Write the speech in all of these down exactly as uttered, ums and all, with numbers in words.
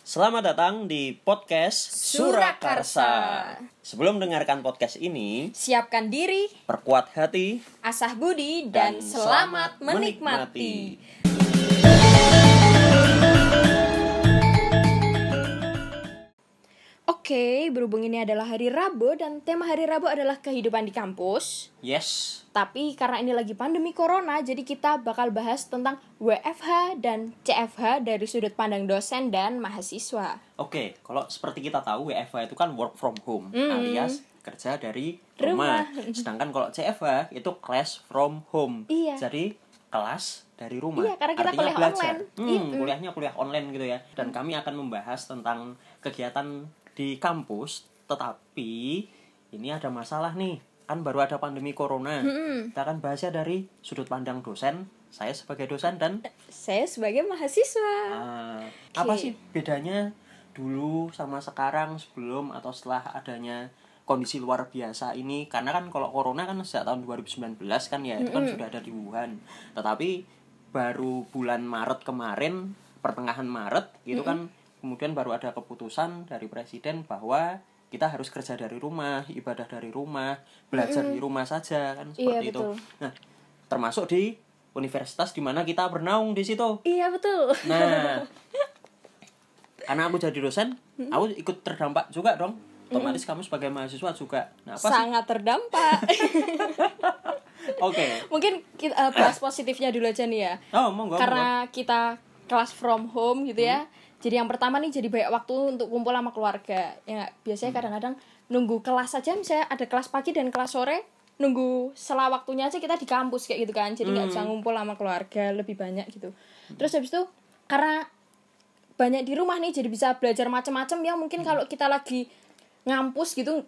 Selamat datang di podcast Surakarsa. Sebelum mendengarkan podcast ini, siapkan diri, perkuat hati, asah budi, dan, dan selamat menikmati. Oke, berhubung ini adalah hari Rabu dan tema hari Rabu adalah kehidupan di kampus. Yes. Tapi karena ini lagi pandemi corona, jadi kita bakal bahas tentang W F H dan C F H dari sudut pandang dosen dan mahasiswa. Oke, kalau seperti kita tahu W F H itu kan work from home, mm. alias kerja dari rumah. rumah. Sedangkan kalau C F H itu class from home. Iya. Jadi kelas dari rumah. Iya, karena kita artinya kuliah belajar. online. Hmm, mm. Kuliahnya kuliah online gitu ya. Dan mm. kami akan membahas tentang kegiatan di kampus, tetapi ini ada masalah nih, kan baru ada pandemi corona. Mm-hmm. Kita akan bahasnya dari sudut pandang dosen, saya sebagai dosen dan saya sebagai mahasiswa. Uh, okay. Apa sih bedanya dulu sama sekarang, sebelum atau setelah adanya kondisi luar biasa ini? Karena kan kalau corona kan sejak tahun dua ribu sembilan belas kan ya, mm-hmm. itu kan sudah ada di Wuhan. Tetapi baru bulan Maret kemarin, pertengahan Maret itu mm-hmm. kan kemudian baru ada keputusan dari presiden bahwa kita harus kerja dari rumah, ibadah dari rumah, belajar mm. di rumah saja kan seperti iya, itu. Betul. Nah, termasuk di universitas di mana kita bernaung di situ. Iya betul. Nah, karena aku jadi dosen, mm. aku ikut terdampak juga dong. Otomatis mm. kamu sebagai mahasiswa juga. Nah, apa sangat sih? Terdampak. Oke. Okay. Mungkin kita uh, bahas positifnya dulu aja nih ya. Oh, monggo. Karena monggo. Kita kelas from home gitu ya. Mm. Jadi yang pertama nih, jadi banyak waktu untuk kumpul sama keluarga. Ya, biasanya kadang-kadang nunggu kelas aja, misalnya ada kelas pagi dan kelas sore, nunggu setelah waktunya aja kita di kampus kayak gitu kan. Jadi nggak hmm. bisa ngumpul sama keluarga lebih banyak gitu. Terus habis itu karena banyak di rumah nih, jadi bisa belajar macam-macam yang mungkin kalau kita lagi ngampus gitu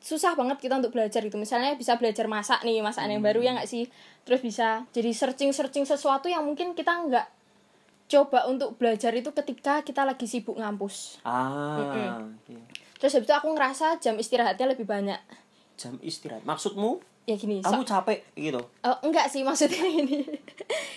susah banget kita untuk belajar gitu. Misalnya bisa belajar masak nih, masakan yang baru ya nggak sih. Terus bisa jadi searching-searching sesuatu yang mungkin kita nggak coba untuk belajar itu ketika kita lagi sibuk ngampus. Ah, okay. Terus habis itu aku ngerasa jam istirahatnya lebih banyak. Jam istirahat? Maksudmu? Ya gini. Kamu so- capek gitu? Oh, enggak sih, maksudnya ini.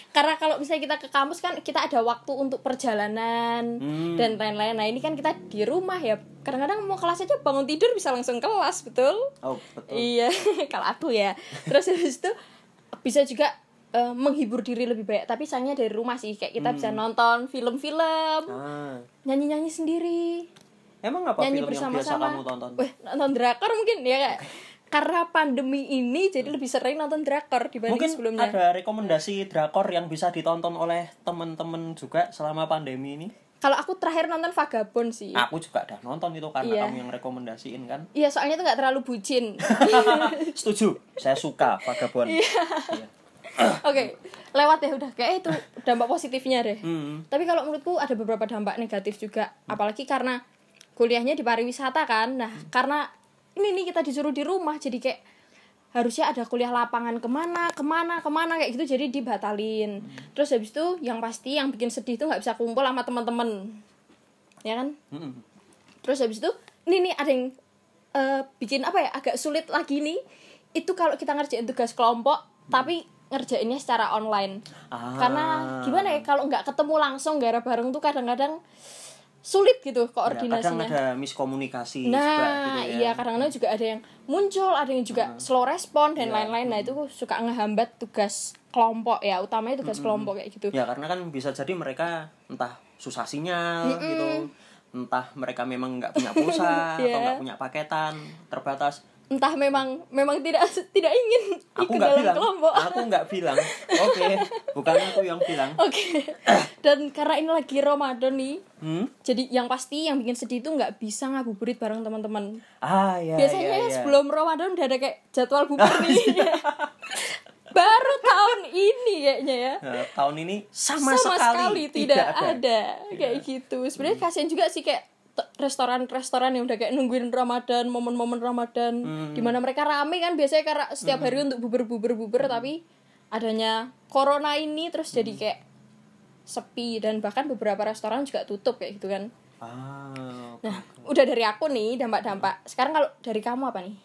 Karena kalau misalnya kita ke kampus kan kita ada waktu untuk perjalanan hmm. dan lain-lain. Nah ini kan kita di rumah ya. Kadang-kadang mau kelas aja bangun tidur bisa langsung kelas, betul? Oh, betul. Iya, kalau aku ya. Terus habis itu bisa juga Uh, menghibur diri lebih banyak, tapi sayangnya dari rumah sih, kayak kita hmm. bisa nonton film-film, ah. nyanyi-nyanyi sendiri. Emang apa nyanyi film yang biasa kamu tonton? Wih, nonton drakor mungkin ya kak. Karena pandemi ini jadi lebih sering nonton drakor dibanding mungkin sebelumnya. Mungkin ada rekomendasi drakor yang bisa ditonton oleh teman-teman juga selama pandemi ini? Kalau aku terakhir nonton Vagabond sih. Aku juga udah nonton itu karena yeah. kamu yang rekomendasiin kan. Iya, yeah, soalnya itu nggak terlalu bucin. Setuju, saya suka Vagabond. Iya. Yeah. Yeah. Oke, okay. lewat ya udah, kayak itu dampak positifnya deh. Mm. Tapi kalau menurutku ada beberapa dampak negatif juga, apalagi karena kuliahnya di pariwisata kan. Nah, mm. karena ini nih kita disuruh di rumah, jadi kayak harusnya ada kuliah lapangan kemana, kemana, kemana kayak gitu, jadi dibatalin. Mm. Terus habis itu yang pasti yang bikin sedih itu nggak bisa kumpul sama teman-teman, ya kan? Mm. Terus habis itu ini nih ada yang uh, bikin apa ya agak sulit lagi nih. Itu kalau kita ngerjain tugas kelompok, mm. tapi ngerjainnya secara online. Ah. Karena gimana ya, kalau nggak ketemu langsung gara bareng tuh kadang-kadang sulit gitu koordinasinya. Ya, kadang ada miskomunikasi nah, juga gitu ya. Iya, kadang-kadang juga ada yang muncul, ada yang juga ah. slow respon dan ya. lain-lain. Nah, itu suka ngehambat tugas kelompok ya, utamanya tugas mm-hmm. kelompok kayak gitu. Ya, karena kan bisa jadi mereka entah susah sinyal mm-hmm. gitu, entah mereka memang nggak punya pulsa yeah. atau nggak punya paketan, terbatas. Entah memang memang tidak tidak ingin aku ikut dalam bilang. kelompok. Aku nggak bilang. Oke, okay. bukan aku yang bilang. Oke. Okay. Dan karena ini lagi Ramadan nih, hmm? jadi yang pasti yang bikin sedih itu nggak bisa ngabuburit bareng teman-teman. Ah ya. Biasanya ya, ya. sebelum Ramadan udah ada kayak jadwal bubur nih. Ya. Baru tahun ini kayaknya ya. Nah, tahun ini sama, sama sekali, sekali tidak, tidak ada, ada. Ya. kayak gitu. Sebenarnya hmm. kasian juga sih kayak restoran-restoran yang udah kayak nungguin Ramadan, momen-momen Ramadan, hmm. dimana mereka rame kan biasanya karena setiap hari hmm. untuk buber-buber-buber, hmm. tapi adanya corona ini terus hmm. jadi kayak sepi dan bahkan beberapa restoran juga tutup kayak gitu kan. Ah, okay. Nah, udah dari aku nih dampak-dampak. Sekarang kalau dari kamu apa nih?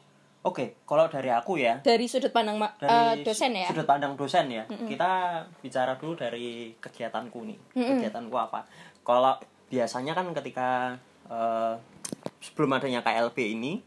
Oke, okay, kalau dari aku ya. Dari sudut pandang ma- dari uh, dosen ya. Sudut pandang dosen ya. Mm-mm. Kita bicara dulu dari kegiatanku nih. Mm-mm. Kegiatanku apa? Kalau biasanya kan ketika uh, sebelum adanya K L B ini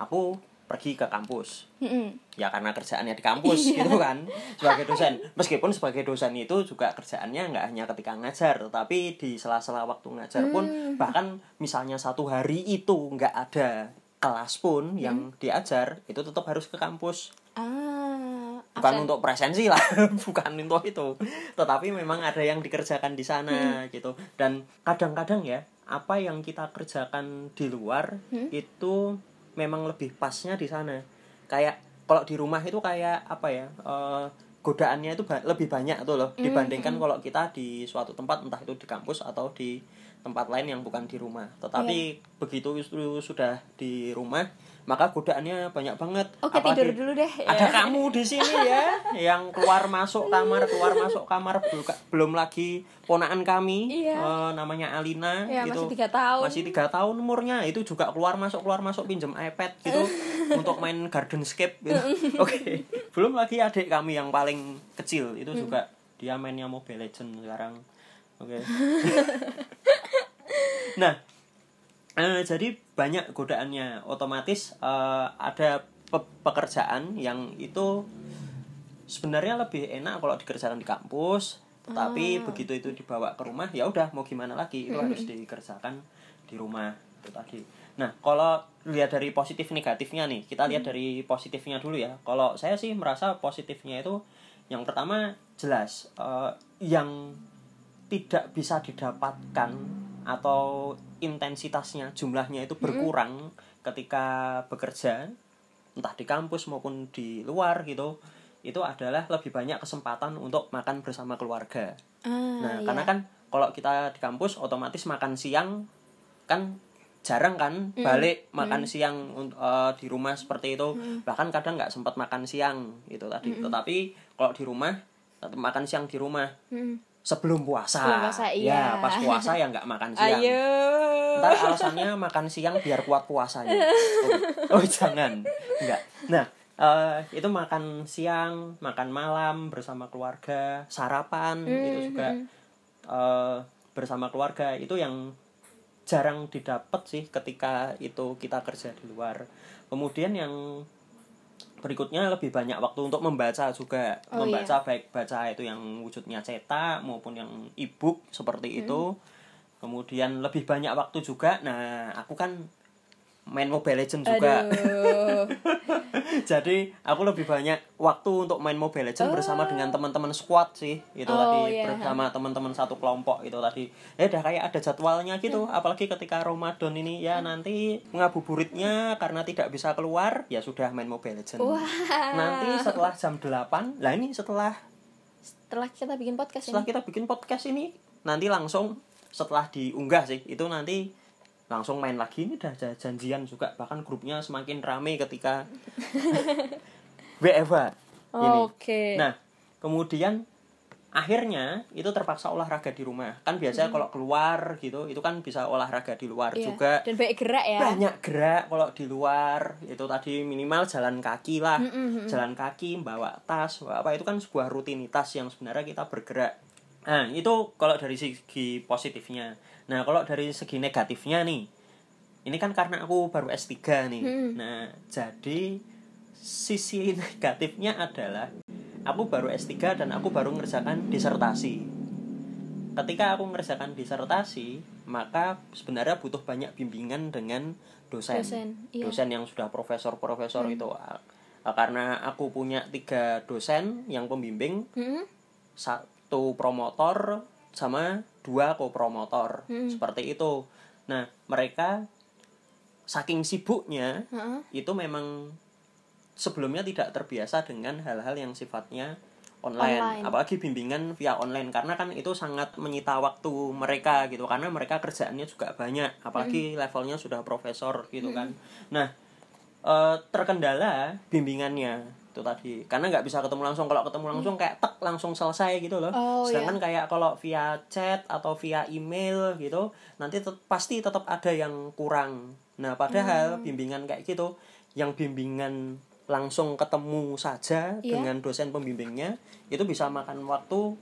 aku pergi ke kampus. Mm-hmm. Ya karena kerjaannya di kampus gitu kan, sebagai dosen. Meskipun sebagai dosen itu juga kerjaannya nggak hanya ketika ngajar, tetapi di sela-sela waktu ngajar pun mm. bahkan misalnya satu hari itu nggak ada kelas pun mm. yang diajar, itu tetap harus ke kampus. Ah, bukan akan... untuk presensi lah, bukan untuk itu. Tetapi memang ada yang dikerjakan di sana mm. gitu. Dan kadang-kadang ya apa yang kita kerjakan di luar hmm? itu memang lebih pasnya di sana. Kayak kalau di rumah itu kayak apa ya, uh, godaannya itu ba- lebih banyak tuh loh, dibandingkan hmm. kalau kita di suatu tempat, entah itu di kampus atau di tempat lain yang bukan di rumah. Tetapi yeah. begitu sudah di rumah, maka godaannya banyak banget. Oke, apalagi tidur dulu deh. Ada yeah. kamu di sini ya, yang keluar masuk kamar, keluar masuk kamar. Belum lagi ponaan kami, yeah. uh, namanya Alina, yeah, gitu. Masih tiga tahun. Masih tiga tahun umurnya, itu juga keluar masuk keluar masuk pinjem iPad gitu untuk main GardenScape gitu. Oke. Okay. Belum lagi adik kami yang paling kecil, itu hmm. juga dia mainnya Mobile Legend sekarang. Oke. Okay. Nah, eh, jadi banyak godaannya. Otomatis eh, ada pe- pekerjaan yang itu sebenarnya lebih enak kalau dikerjakan di kampus, tetapi ah. begitu itu dibawa ke rumah, ya udah mau gimana lagi, itu mm-hmm. harus dikerjakan di rumah itu tadi. Nah, kalau lihat dari positif negatifnya nih, kita lihat mm-hmm. dari positifnya dulu ya. Kalau saya sih merasa positifnya itu yang pertama jelas eh, yang tidak bisa didapatkan atau intensitasnya, jumlahnya itu berkurang mm-hmm. ketika bekerja, entah di kampus maupun di luar gitu. Itu adalah lebih banyak kesempatan untuk makan bersama keluarga. ah, Nah iya. Karena kan kalau kita di kampus otomatis makan siang kan jarang kan, mm-hmm. balik makan mm-hmm. siang uh, di rumah seperti itu. mm-hmm. Bahkan kadang gak sempat makan siang gitu tadi. mm-hmm. Tetapi kalau di rumah, tetap makan siang di rumah. mm-hmm. Sebelum puasa, Sebelum puasa iya. ya pas puasa ya nggak makan siang. Ayo. Ntar alasannya makan siang biar kuat puasanya. Oh, oh jangan, nggak. Nah uh, itu makan siang, makan malam bersama keluarga, sarapan mm-hmm. itu juga uh, bersama keluarga, itu yang jarang didapat sih ketika itu kita kerja di luar. Kemudian yang berikutnya lebih banyak waktu untuk membaca juga. oh, Membaca iya. baik baca itu yang wujudnya cetak maupun yang e-book seperti hmm. itu. Kemudian lebih banyak waktu juga. Nah aku kan main Mobile Legend juga. Jadi aku lebih banyak waktu untuk main Mobile Legend oh. bersama dengan teman-teman squad sih. Itu oh, tadi yeah. bersama teman-teman satu kelompok itu tadi. Ya udah kayak ada jadwalnya gitu. hmm. Apalagi ketika Ramadan ini ya, hmm. nanti ngabuburitnya karena tidak bisa keluar, ya sudah main Mobile Legend. wow. Nanti setelah jam delapan, lah ini setelah Setelah kita bikin podcast setelah ini Setelah kita bikin podcast ini nanti langsung setelah diunggah sih, itu nanti langsung main lagi. Ini udah janjian juga, bahkan grupnya semakin rame ketika W F H ini. Okay. Nah kemudian akhirnya itu terpaksa olahraga di rumah kan. Biasanya hmm. kalau keluar gitu itu kan bisa olahraga di luar yeah. juga, dan banyak gerak ya, banyak gerak kalau di luar itu tadi. Minimal jalan kaki lah, mm-hmm. jalan kaki, bawa tas, bawa apa, itu kan sebuah rutinitas yang sebenarnya kita bergerak. Nah itu kalau dari segi positifnya. Nah kalau dari segi negatifnya nih, ini kan karena aku baru S tiga nih. hmm. Nah jadi sisi negatifnya adalah aku baru S tiga dan aku baru ngerjakan disertasi. Ketika aku ngerjakan disertasi, maka sebenarnya butuh banyak bimbingan dengan dosen Dosen, iya. dosen yang sudah profesor-profesor hmm. itu. Karena aku punya tiga dosen yang pembimbing, hmm. Satu promotor sama dua kopromotor, hmm. seperti itu. Nah mereka saking sibuknya uh-huh. itu memang sebelumnya tidak terbiasa dengan hal-hal yang sifatnya online. online Apalagi bimbingan via online, karena kan itu sangat menyita waktu mereka gitu. Karena mereka kerjaannya juga banyak, apalagi hmm. levelnya sudah profesor gitu hmm. kan. Nah e, terkendala bimbingannya itu tadi, karena nggak bisa ketemu langsung. Kalau ketemu langsung kayak tek langsung selesai gitu loh. oh, Sedangkan yeah. kayak kalau via chat atau via email gitu, nanti tet- pasti tetap ada yang kurang. Nah padahal hmm. bimbingan kayak gitu, yang bimbingan langsung ketemu saja yeah. dengan dosen pembimbingnya, itu bisa makan waktu,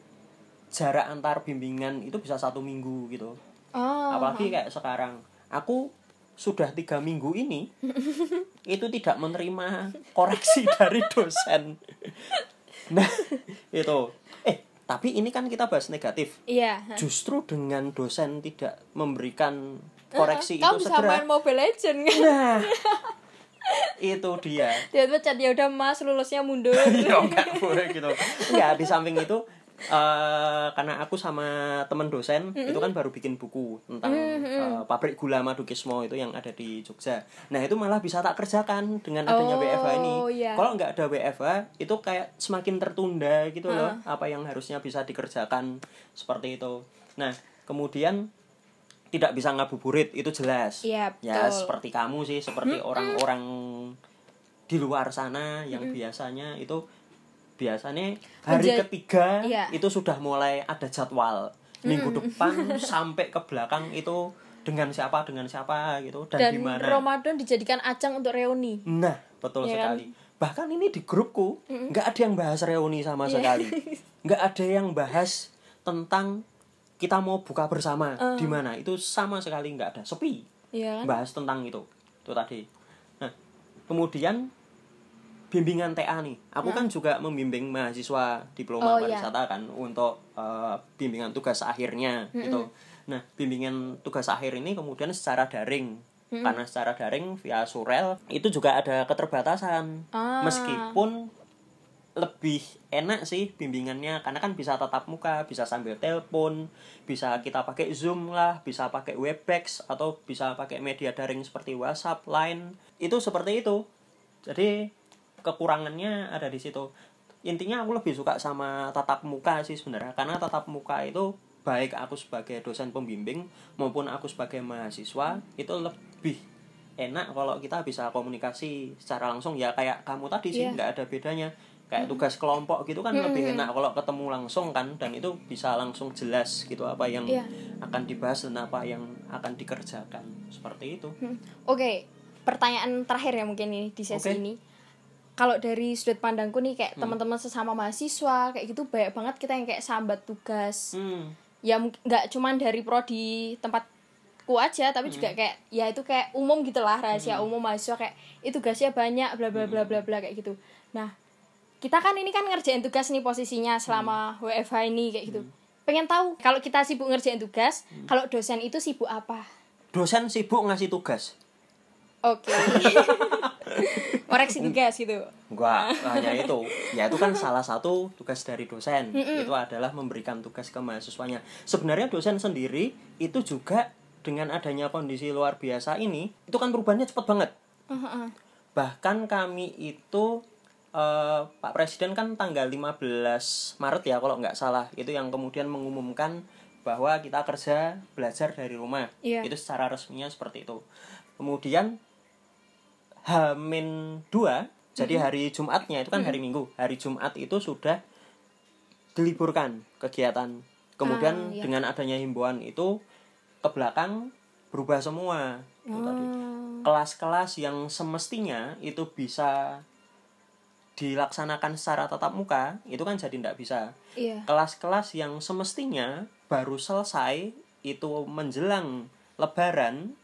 jarak antar bimbingan itu bisa satu minggu gitu. oh. apalagi kayak sekarang. Aku sudah tiga minggu ini itu tidak menerima koreksi dari dosen. Nah, itu. Eh, tapi ini kan kita bahas negatif. Iya. Justru dengan dosen tidak memberikan koreksi uh, itu segera. Kamu bisa main Mobile Legend kan? Nah, itu dia. Dia tuh chat, ya udah Mas, lulusnya mundur. Ya enggak boleh gitu. Ya, di samping itu Uh, karena aku sama teman dosen mm-hmm. itu kan baru bikin buku tentang mm-hmm. uh, pabrik gula Madukismo itu yang ada di Jogja. Nah itu malah bisa tak kerjakan dengan adanya oh, W F H ini. Yeah. Kalau nggak ada W F H itu kayak semakin tertunda gitu uh. loh, apa yang harusnya bisa dikerjakan seperti itu. Nah kemudian tidak bisa ngabuburit itu jelas. Yep, ya betul. Seperti kamu sih, seperti mm-hmm. orang-orang di luar sana yang mm-hmm. biasanya itu biasanya hari Menjadi, ketiga iya. itu sudah mulai ada jadwal minggu mm. depan sampai ke belakang itu dengan siapa dengan siapa gitu dan, dan gimana. Dan Ramadan dijadikan ajang untuk reuni. Nah betul yeah. sekali. Bahkan ini di grupku nggak mm. ada yang bahas reuni sama yeah. sekali. Nggak ada yang bahas tentang kita mau buka bersama uh. di mana, itu sama sekali nggak ada, sepi yeah. bahas tentang itu itu tadi. Nah kemudian bimbingan T A nih. Aku nah. kan juga membimbing mahasiswa diploma oh, pariwisata iya. kan untuk uh, bimbingan tugas akhirnya mm-hmm. gitu. Nah, bimbingan tugas akhir ini kemudian secara daring. Mm-hmm. Karena secara daring via surel itu juga ada keterbatasan. Ah. Meskipun lebih enak sih bimbingannya karena kan bisa tatap muka, bisa sambil telepon, bisa kita pakai Zoom lah, bisa pakai Webex atau bisa pakai media daring seperti WhatsApp, Line. Itu seperti itu. Jadi kekurangannya ada di situ. Intinya aku lebih suka sama tatap muka sih sebenarnya, karena tatap muka itu baik aku sebagai dosen pembimbing maupun aku sebagai mahasiswa itu lebih enak kalau kita bisa komunikasi secara langsung. Ya kayak kamu tadi sih, yeah. nggak ada bedanya. Kayak tugas kelompok gitu kan mm-hmm. lebih enak kalau ketemu langsung kan, dan itu bisa langsung jelas gitu apa yang yeah. akan dibahas dan apa yang akan dikerjakan seperti itu. Hmm. Oke, okay. Pertanyaan terakhir ya mungkin ini di sesi okay. ini. Kalau dari sudut pandangku nih, kayak hmm. teman-teman sesama mahasiswa kayak gitu banyak banget kita yang kayak sambat tugas. Hmm. Ya nggak cuman dari prodi tempatku aja, tapi hmm. juga kayak ya itu kayak umum gitulah, rahasia hmm. umum mahasiswa kayak itu tugasnya banyak bla bla bla bla bla kayak gitu. Nah, kita kan ini kan ngerjain tugas nih posisinya selama hmm. W F H ini kayak gitu. Hmm. Pengen tahu kalau kita sibuk ngerjain tugas, hmm. kalau dosen itu sibuk apa? Dosen sibuk ngasih tugas. Oke. Koreksi tugas gitu. Enggak, hanya itu. Ya itu kan salah satu tugas dari dosen. Mm-mm. Itu adalah memberikan tugas ke mahasiswanya. Sebenarnya dosen sendiri itu juga dengan adanya kondisi luar biasa ini, itu kan perubahannya cepat banget. Uh-huh. Bahkan kami itu uh, Pak Presiden kan tanggal lima belas Maret ya kalau enggak salah, itu yang kemudian mengumumkan bahwa kita kerja belajar dari rumah. Yeah. Itu secara resminya seperti itu. Kemudian H minus dua, jadi hari Jumatnya itu kan hari Minggu. Hari Jumat itu sudah diliburkan kegiatan. Kemudian ah, iya. dengan adanya himbauan itu ke belakang berubah semua. Oh. Tadi. Kelas-kelas yang semestinya itu bisa dilaksanakan secara tatap muka itu kan jadi tidak bisa. Iya. Kelas-kelas yang semestinya baru selesai itu menjelang Lebaran.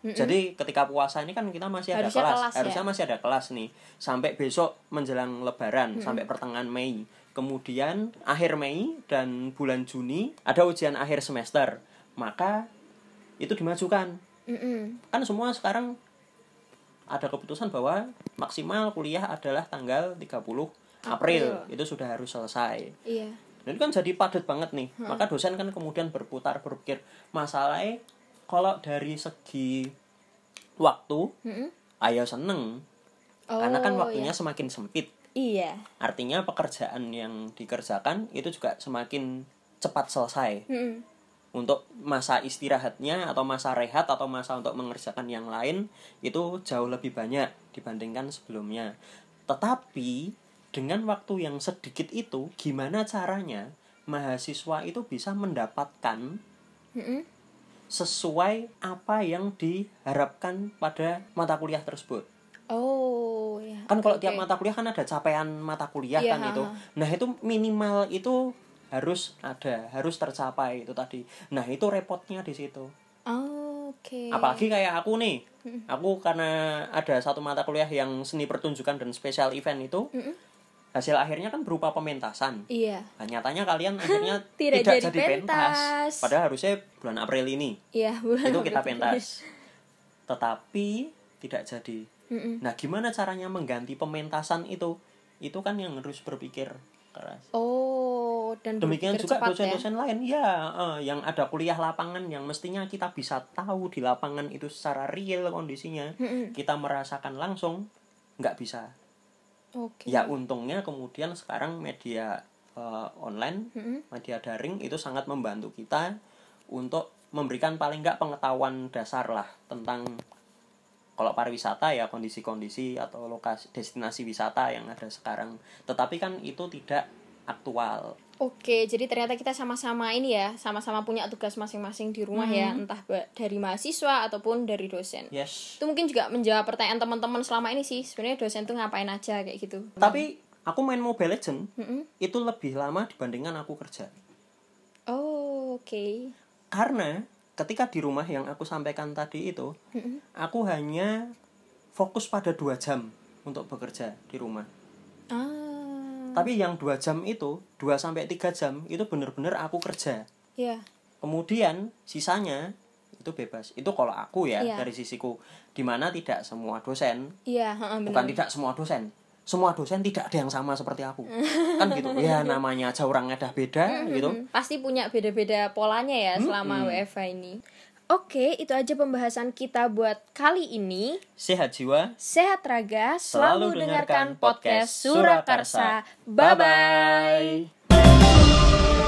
Mm-mm. Jadi ketika puasa ini kan kita masih ada harusnya kelas, kelas harusnya ya? Masih ada kelas nih sampai besok menjelang Lebaran, mm-mm. sampai pertengahan Mei. Kemudian akhir Mei dan bulan Juni ada ujian akhir semester, maka itu dimajukan. Mm-mm. Kan semua sekarang ada keputusan bahwa maksimal kuliah adalah tanggal tiga puluh April, April. Itu sudah harus selesai. Iya. Dan itu kan jadi padat banget nih. Hmm. Maka dosen kan kemudian berputar berpikir masalahnya. Kalau dari segi waktu, mm-hmm. ayo seneng. Oh, karena kan waktunya iya. semakin sempit. Iya. Artinya pekerjaan yang dikerjakan itu juga semakin cepat selesai. Mm-hmm. Untuk masa istirahatnya atau masa rehat atau masa untuk mengerjakan yang lain itu jauh lebih banyak dibandingkan sebelumnya. Tetapi dengan waktu yang sedikit itu, gimana caranya mahasiswa itu bisa mendapatkan... Mm-hmm. sesuai apa yang diharapkan pada mata kuliah tersebut. Oh, ya. Kan kalau okay. tiap mata kuliah kan ada capaian mata kuliah yeah, kan ha-ha. Itu. Nah, itu minimal itu harus ada, harus tercapai itu tadi. Nah, itu repotnya di situ. Oh, oke. Okay. Apalagi kayak aku nih. Mm-mm. Aku karena ada satu mata kuliah yang seni pertunjukan dan special event itu, Mm-mm. hasil akhirnya kan berupa pementasan. Iya. Nah, nyatanya kalian akhirnya tidak, tidak jadi, jadi pentas. pentas. Padahal harusnya bulan April ini. Iya, bulan itu April kita pentas. Tetapi tidak jadi. Mm-mm. Nah, gimana caranya mengganti pementasan itu? Itu kan yang harus berpikir keras. Oh, dan demikian juga dosen-dosen ya? lain ya, eh, yang ada kuliah lapangan yang mestinya kita bisa tahu di lapangan itu secara real kondisinya, mm-hmm. kita merasakan langsung, nggak bisa. Okay. Ya untungnya kemudian sekarang media eh, online, mm-hmm. media daring itu sangat membantu kita untuk memberikan paling nggak pengetahuan dasar lah tentang kalau pariwisata ya kondisi-kondisi atau lokasi destinasi wisata yang ada sekarang. Tetapi kan itu tidak aktual. Oke, jadi ternyata kita sama-sama ini ya, sama-sama punya tugas masing-masing di rumah, hmm. ya, entah dari mahasiswa ataupun dari dosen. Yes. Itu mungkin juga menjawab pertanyaan teman-teman selama ini sih, sebenarnya dosen tuh ngapain aja kayak gitu. Tapi aku main Mobile Legend, mm-hmm. itu lebih lama dibandingkan aku kerja. Oh, oke. Okay. Karena ketika di rumah yang aku sampaikan tadi itu, mm-hmm. aku hanya fokus pada dua jam untuk bekerja di rumah. Ah. Tapi yang dua jam itu, dua sampai tiga jam itu benar-benar aku kerja. Iya. Yeah. Kemudian sisanya itu bebas. Itu kalau aku ya, yeah. dari sisiku, di mana tidak semua dosen. Iya, yeah, heeh, benar. Bukan tidak semua dosen. Semua dosen tidak ada yang sama seperti aku. Kan gitu. Ya namanya aja orangnya dah beda, mm-hmm. gitu. Pasti punya beda-beda polanya ya, mm-hmm. selama W F H ini. Oke, itu aja pembahasan kita buat kali ini. Sehat jiwa, sehat raga. Selalu, selalu dengarkan podcast Surakarsa. Surakarsa. Bye-bye.